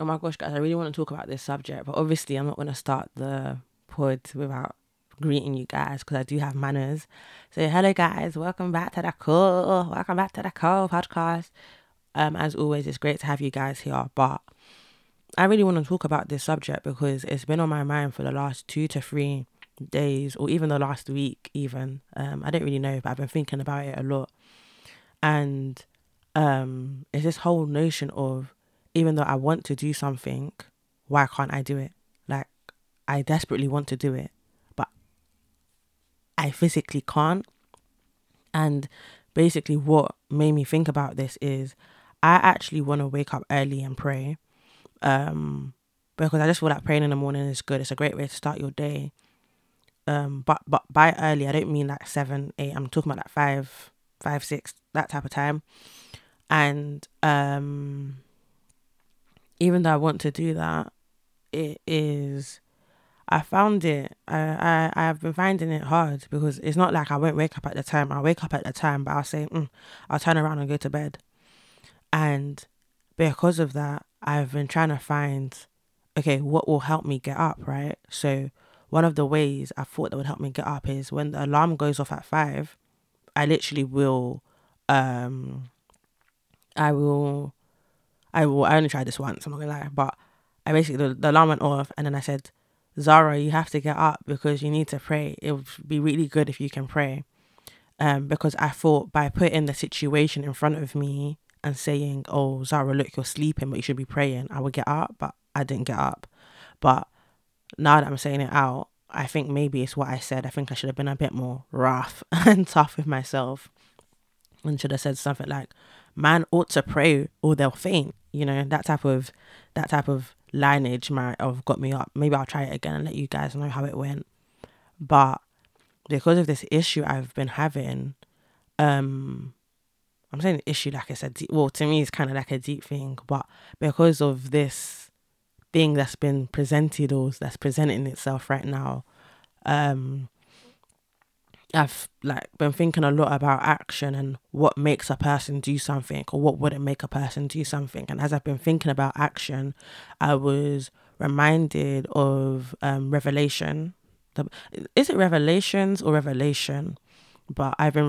Oh my gosh, guys, I really want to talk about this subject, but obviously I'm not going to start the pod without greeting you guys because I do have manners. So hello guys, welcome back to the call. Welcome back to the call podcast. As always, it's great to have you guys here, but I really want to talk about this subject because it's been on my mind for the last 2 to 3 days or even the last week even. I don't really know, but I've been thinking about it a lot. And it's this whole notion of, even though I want to do something, why can't I do it? Like, I desperately want to do it, but I physically can't. And basically what made me think about this is I actually want to wake up early and pray, because I just feel like praying in the morning is good. It's a great way to start your day. But by early, I don't mean like 7, 8. I'm talking about like 5, 6, that type of time. And even though I want to do that, I've been finding it hard because it's not like I won't wake up at the time. I wake up at the time, but I'll say, I'll turn around and go to bed. And because of that, I've been trying to find, okay, what will help me get up, right? So one of the ways I thought that would help me get up is when the alarm goes off at 5, I literally will, I only tried this once, I'm not gonna lie, but I basically, the alarm went off and then I said, Zara, you have to get up because you need to pray. It would be really good if you can pray. Because I thought by putting the situation in front of me and saying, oh, Zara, look, you're sleeping, but you should be praying, I would get up, but I didn't get up. But now that I'm saying it out, I think maybe it's what I said. I think I should have been a bit more rough and tough with myself and should have said something like, man ought to pray or they'll faint. You know, that type of lineage might have got me up. Maybe I'll try it again and let you guys know how it went. But because of this issue I've been having, I'm saying issue like it's a deep, well, to me it's kind of like a deep thing, but because of this thing that's been presented or that's presenting itself right now, I've like been thinking a lot about action and what makes a person do something or what wouldn't make a person do something. And as I've been thinking about action, I was reminded of Revelation. Is it Revelations or Revelation? But I've been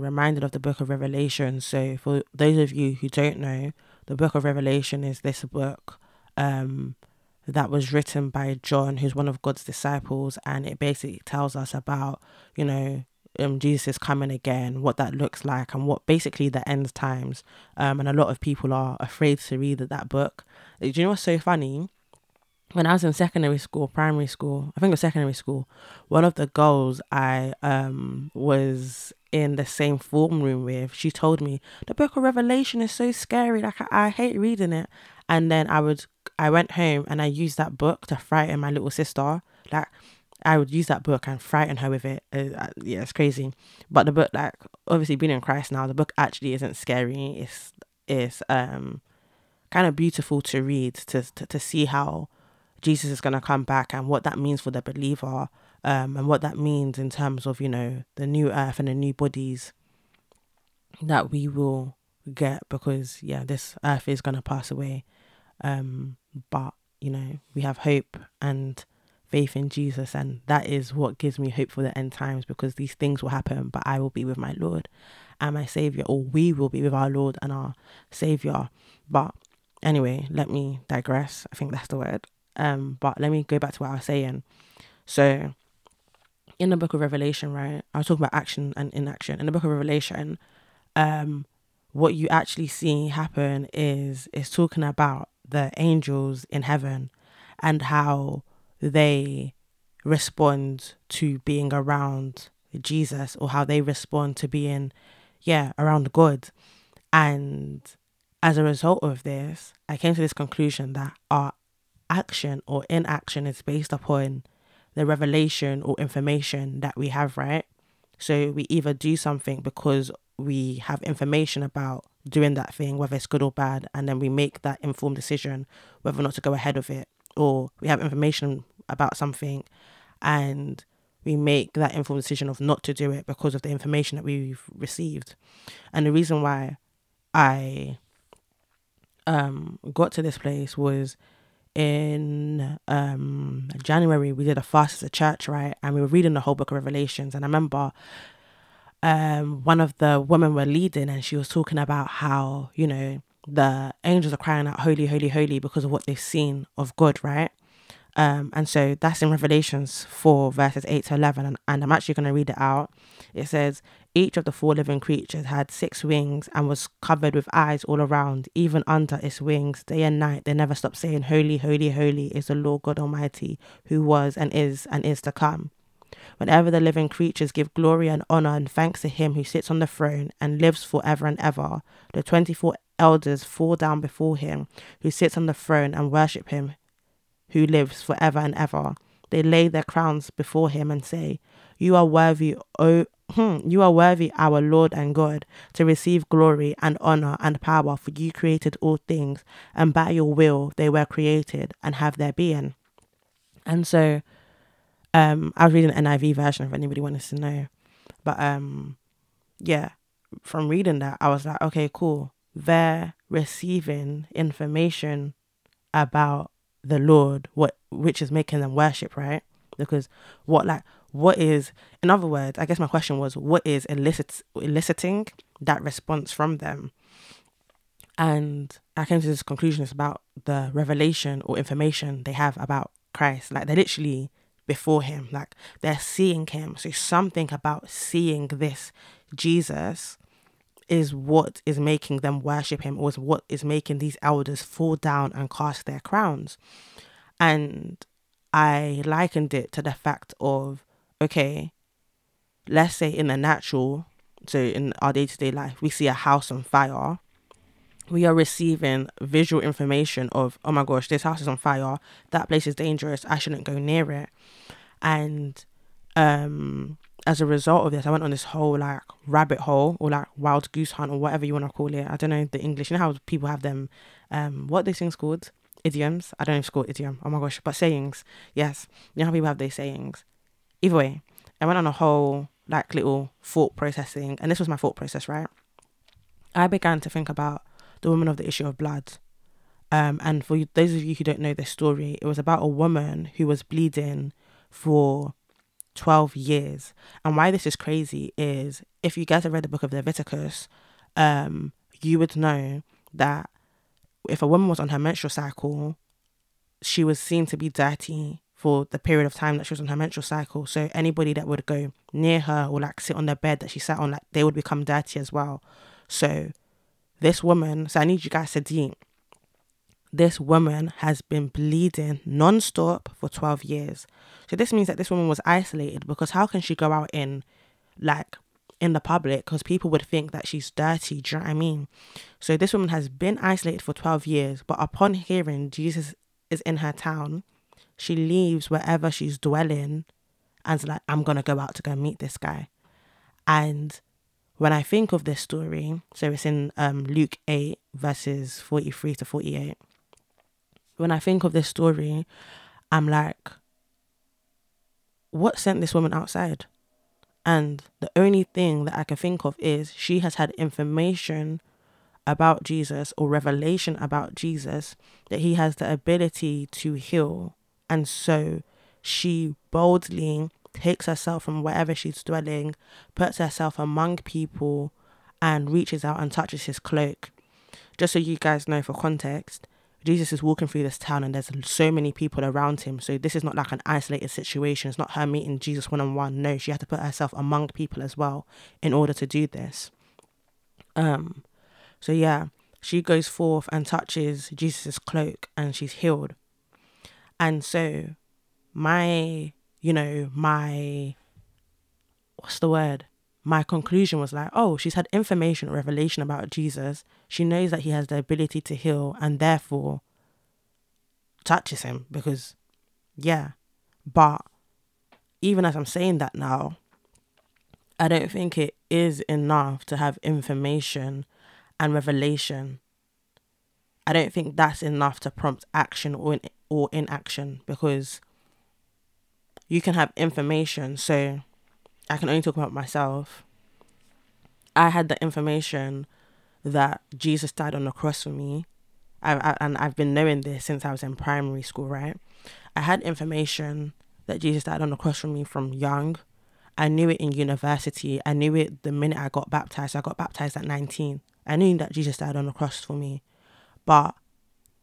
reminded of the book of Revelation. So for those of you who don't know, the book of Revelation is this book that was written by John, who's one of God's disciples, and it basically tells us about, you know, Jesus is coming again, what that looks like, and what basically the end times. And a lot of people are afraid to read that book. Do you know what's so funny? When I was in secondary school, one of the girls I was in the same form room with, she told me, the book of Revelation is so scary, like I hate reading it. And then I went home and I used that book to frighten my little sister. Like, I would use that book and frighten her with it. Yeah, it's crazy. But the book, like, obviously being in Christ now, the book actually isn't scary. It's kind of beautiful to read, to see how Jesus is going to come back and what that means for the believer, and what that means in terms of, you know, the new earth and the new bodies that we will get, because yeah, this earth is going to pass away, but you know, we have hope and faith in Jesus, and that is what gives me hope for the end times, because these things will happen, but I will be with my Lord and my Savior, or we will be with our Lord and our Savior. But anyway, let me digress. I think that's the word. But let me go back to what I was saying. So in the book of Revelation, right, I was talking about action and inaction. In the book of Revelation, what you actually see happen is it's talking about the angels in heaven and how they respond to being around Jesus, or how they respond to being around God. And as a result of this, I came to this conclusion that our action or inaction is based upon the revelation or information that we have, right? So we either do something because we have information about doing that thing, whether it's good or bad, and then we make that informed decision whether or not to go ahead with it, or we have information about something and we make that informed decision of not to do it because of the information that we've received. And the reason why I got to this place was in January. We did a fast as a church, right? And we were reading the whole book of Revelations. And I remember one of the women were leading, and she was talking about how, you know, the angels are crying out, holy, holy, holy, because of what they've seen of God, right? And so that's in Revelations 4 verses 8 to 11. And I'm actually going to read it out. It says, each of the four living creatures had six wings and was covered with eyes all around, even under its wings. Day and night, they never stopped saying, holy, holy, holy is the Lord God Almighty, who was and is to come. Whenever the living creatures give glory and honor and thanks to him who sits on the throne and lives forever and ever, the 24 elders fall down before him who sits on the throne and worship him who lives forever and ever. They lay their crowns before him and say, you are worthy, you are worthy, our Lord and God, to receive glory and honor and power, for you created all things, and by your will they were created and have their being. And so I was reading an NIV version if anybody wanted to know. But yeah, from reading that, I was like, okay, cool. They're receiving information about the Lord, which is making them worship, right? Because what is, in other words, I guess my question was, what is eliciting that response from them? And I came to this conclusion, it's about the revelation or information they have about Christ. Like, they're literally before him, like they're seeing him. So something about seeing this Jesus is what is making them worship him, or is what is making these elders fall down and cast their crowns. And I likened it to the fact of, okay, let's say in the natural, so in our day-to-day life, we see a house on fire. We are receiving visual information of, oh my gosh, this house is on fire, that place is dangerous, I shouldn't go near it. And as a result of this, I went on this whole like rabbit hole, or like wild goose hunt, or whatever you want to call it. I don't know the English. You know how people have them, what are these things called? Idioms. I don't know if it's called idiom. Oh my gosh. But sayings. Yes. You know how people have their sayings. Either way, I went on a whole like little thought processing. And this was my thought process, right? I began to think about the woman of the issue of blood. And for those of you who don't know this story, it was about a woman who was bleeding for 12 years. And why this is crazy is, if you guys have read the book of Leviticus, you would know that if a woman was on her menstrual cycle, she was seen to be dirty for the period of time that she was on her menstrual cycle. So anybody that would go near her or like sit on the bed that she sat on, like they would become dirty as well. So this woman, so I need you guys to deep, this woman has been bleeding non-stop for 12 years. So this means that this woman was isolated, because how can she go out in the public, because people would think that she's dirty, do you know what I mean? So this woman has been isolated for 12 years, but upon hearing Jesus is in her town, she leaves wherever she's dwelling and's like, I'm going to go out to go meet this guy. And when I think of this story, so it's in Luke 8 verses 43 to 48. When I think of this story, I'm like, what sent this woman outside? And the only thing that I can think of is she has had information about Jesus, or revelation about Jesus, that he has the ability to heal. And so she boldly takes herself from wherever she's dwelling, puts herself among people, and reaches out and touches his cloak. Just so you guys know, for context, Jesus is walking through this town and there's so many people around him. So this is not like an isolated situation. It's not her meeting Jesus one-on-one. No, she had to put herself among people as well in order to do this. So yeah, she goes forth and touches Jesus's cloak and she's healed. And so my conclusion was like, oh, she's had information, revelation about Jesus. She knows that he has the ability to heal, and therefore touches him because, yeah. But even as I'm saying that now, I don't think it is enough to have information and revelation. I don't think that's enough to prompt action or inaction, because you can have information. So I can only talk about myself. I had the information that Jesus died on the cross for me, I've been knowing this since I was in primary school, right? I had information that Jesus died on the cross for me from young. I knew it in university. I knew it the minute I got baptized. I got baptized at 19. I knew that Jesus died on the cross for me. But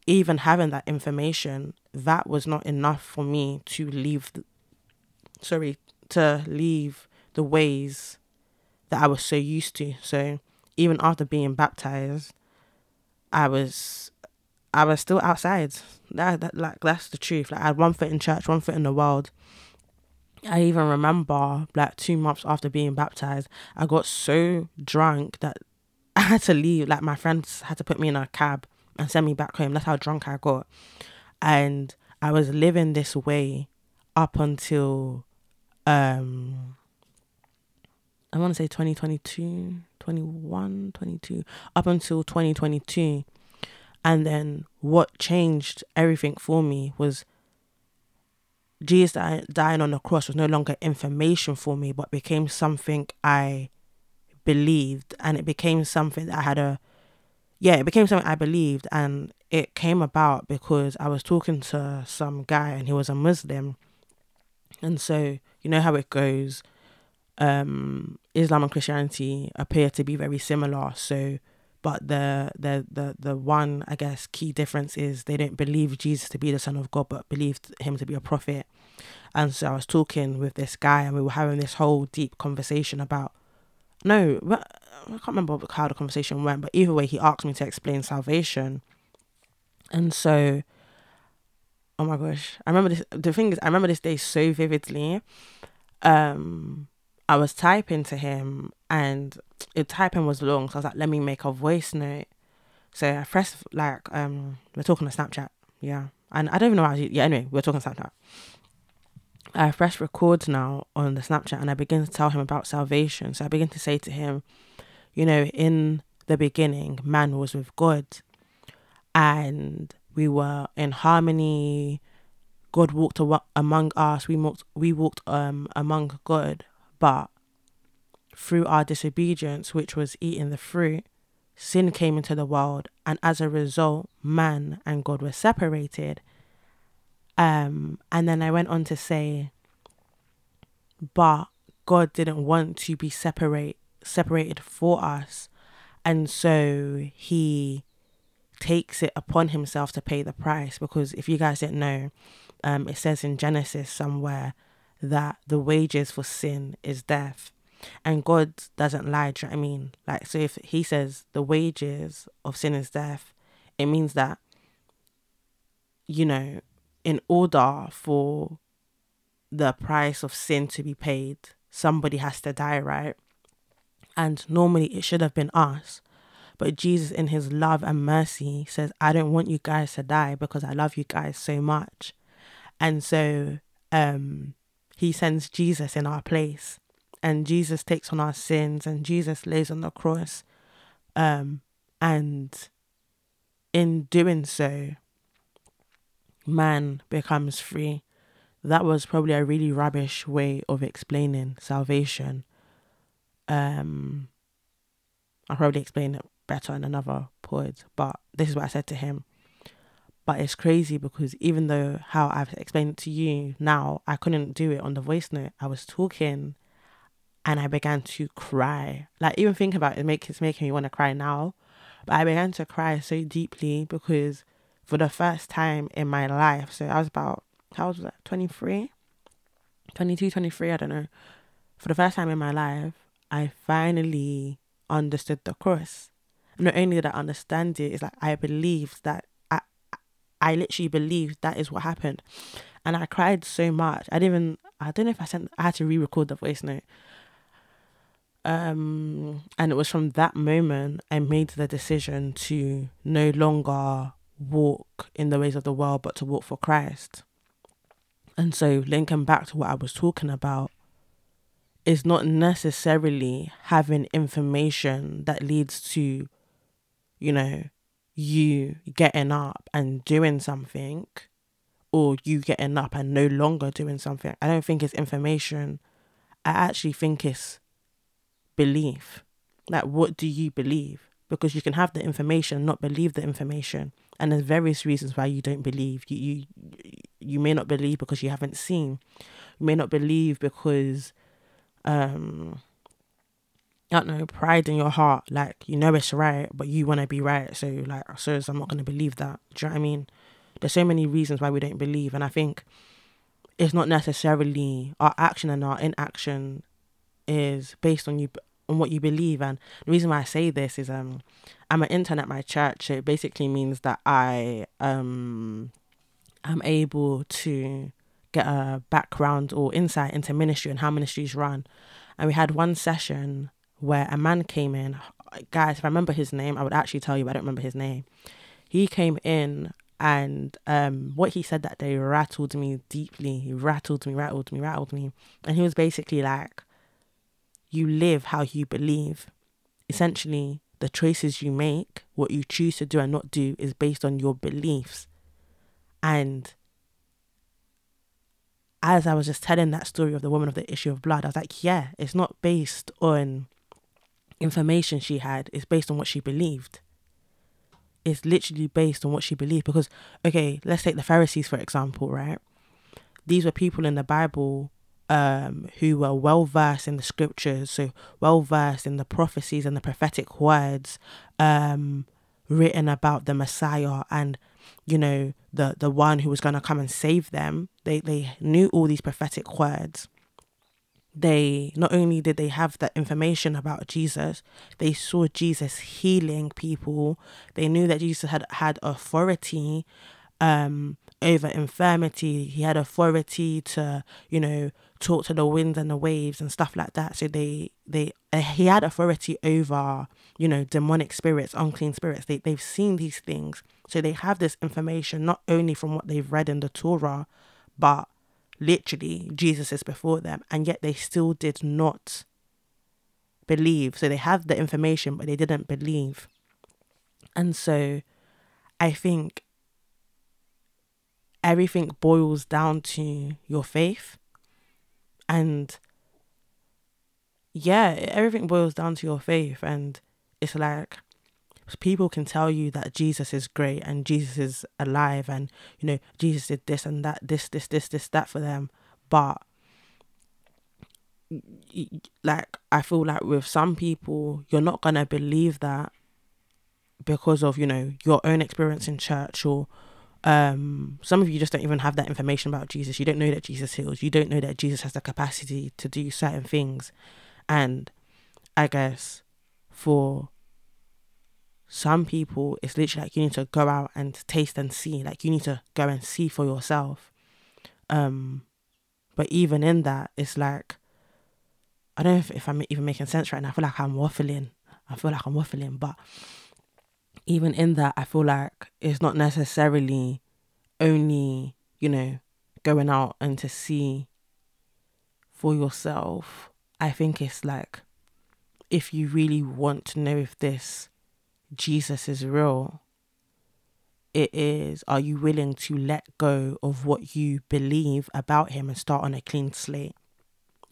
even having that information, that was not enough for me to leave the ways that I was so used to. So even after being baptized, I was still outside. That's the truth. Like, I had one foot in church, one foot in the world. I even remember, 2 months after being baptized, I got so drunk that I had to leave. Like, my friends had to put me in a cab and send me back home. That's how drunk I got. And I was living this way up until, I want to say 2022, up until 2022. And then what changed everything for me was Jesus dying on the cross was no longer information for me, but became something I believed. And it became something that it became something I believed. And it came about because I was talking to some guy and he was a Muslim. And so, you know how it goes. Islam and Christianity appear to be very similar. So, but the one, I guess, key difference is they don't believe Jesus to be the Son of God, but believed him to be a prophet. And so I was talking with this guy and we were having this whole deep conversation about, I can't remember how the conversation went, but either way, he asked me to explain salvation. And so, oh my gosh, I remember this day so vividly. I was typing to him and the typing was long. So I was like, let me make a voice note. So I pressed we're talking on Snapchat. Yeah. And I don't even know how to, we're talking Snapchat. I press record now on the Snapchat and I begin to tell him about salvation. So I begin to say to him, in the beginning, man was with God and we were in harmony. God walked among us. We walked among God. But through our disobedience, which was eating the fruit, sin came into the world. And as a result, man and God were separated. And then I went on to say, but God didn't want to be separated for us. And so he takes it upon himself to pay the price. Because if you guys didn't know, it says in Genesis somewhere, that the wages for sin is death, and God doesn't lie. Do you know what I mean? Like, so if he says the wages of sin is death, it means that, in order for the price of sin to be paid, somebody has to die, right? And normally it should have been us, but Jesus in his love and mercy says, I don't want you guys to die because I love you guys so much. And so, he sends Jesus in our place and Jesus takes on our sins and Jesus lays on the cross. And in doing so, man becomes free. That was probably a really rubbish way of explaining salvation. I'll probably explain it better in another pod, but this is what I said to him. But it's crazy because even though how I've explained it to you now, I couldn't do it on the voice note. I was talking and I began to cry. Like, even thinking about it, it's making me want to cry now. But I began to cry so deeply because for the first time in my life, so I was about, how old was I? 23, I don't know. For the first time in my life, I finally understood the cross. Not only did I understand it, it's like I believed that I literally believed that is what happened. And I cried so much. I don't know if I had to re-record the voice note. And it was from that moment I made the decision to no longer walk in the ways of the world, but to walk for Christ. And so linking back to what I was talking about, it's not necessarily having information that leads to, you getting up and doing something, or you getting up and no longer doing something. I don't think it's information. I actually think it's belief. Like, what do you believe? Because you can have the information, not believe the information. And there's various reasons why you don't believe. You may not believe because you haven't seen. You may not believe because, I don't know, pride in your heart. Like, you know it's right, but you want to be right. So, like, so I'm not going to believe that. Do you know what I mean? There's so many reasons why we don't believe. And I think it's not necessarily our action, and our inaction is based on on what you believe. And the reason why I say this is I'm an intern at my church. It basically means that I am able to get a background or insight into ministry and how ministries run. And we had one session where a man came in. Guys, if I remember his name, I would actually tell you, but I don't remember his name. He came in, and what he said that day rattled me deeply. He rattled me. And he was basically like, you live how you believe. Essentially, the choices you make, what you choose to do and not do, is based on your beliefs. And as I was just telling that story of the woman of the issue of blood, I was like, yeah, it's not based on information she had. It's based on what she believed. It's literally based on what she believed. Because, okay, let's take the Pharisees, for example, right? These were people in the Bible who were well-versed in the scriptures, so well-versed in the prophecies and the prophetic words written about the Messiah and, you know, the one who was going to come and save them. They knew all these prophetic words. They not only did they have the information about Jesus, they saw Jesus healing people. They knew that Jesus had authority over infirmity. He had authority to, you know, talk to the winds and the waves and stuff like that. So he had authority over, you know, demonic spirits, unclean spirits. They've seen these things. So they have this information, not only from what they've read in the Torah, but literally Jesus is before them. And yet they still did not believe. So they have the information, but they didn't believe. And so I think everything boils down to your faith. And yeah, everything boils down to your faith. And it's like, people can tell you that Jesus is great and Jesus is alive and, you know, Jesus did this and that, this, that for them. But like, I feel like with some people, you're not going to believe that because of, you know, your own experience in church, or some of you just don't even have that information about Jesus. You don't know that Jesus heals. You don't know that Jesus has the capacity to do certain things. And I guess for some people, it's literally like you need to go out and taste and see. Like, you need to go and see for yourself. But even in that, it's like, I don't know if I'm even making sense right now. I feel like I'm waffling, but even in that, I feel like it's not necessarily only, you know, going out and to see for yourself. I think it's like, if you really want to know if this Jesus is real, it is, are you willing to let go of what you believe about him and start on a clean slate?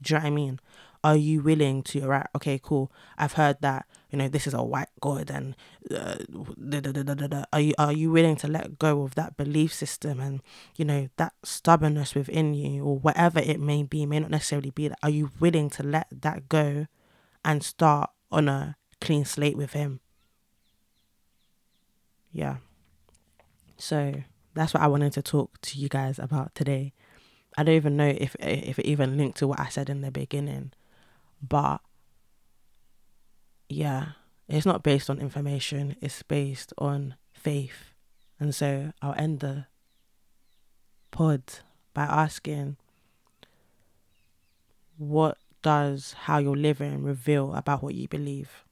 Do you know what I mean? Are you willing to, right, okay, cool, I've heard that, you know, this is a white God and Are you willing to let go of that belief system and, you know, that stubbornness within you, or whatever it may be, may not necessarily be that. Are you willing to let that go and start on a clean slate with him? Yeah. So that's what I wanted to talk to you guys about today. I don't even know if it even linked to what I said in the beginning. But yeah, it's not based on information, it's based on faith. And so I'll end the pod by asking, what does how you're living reveal about what you believe?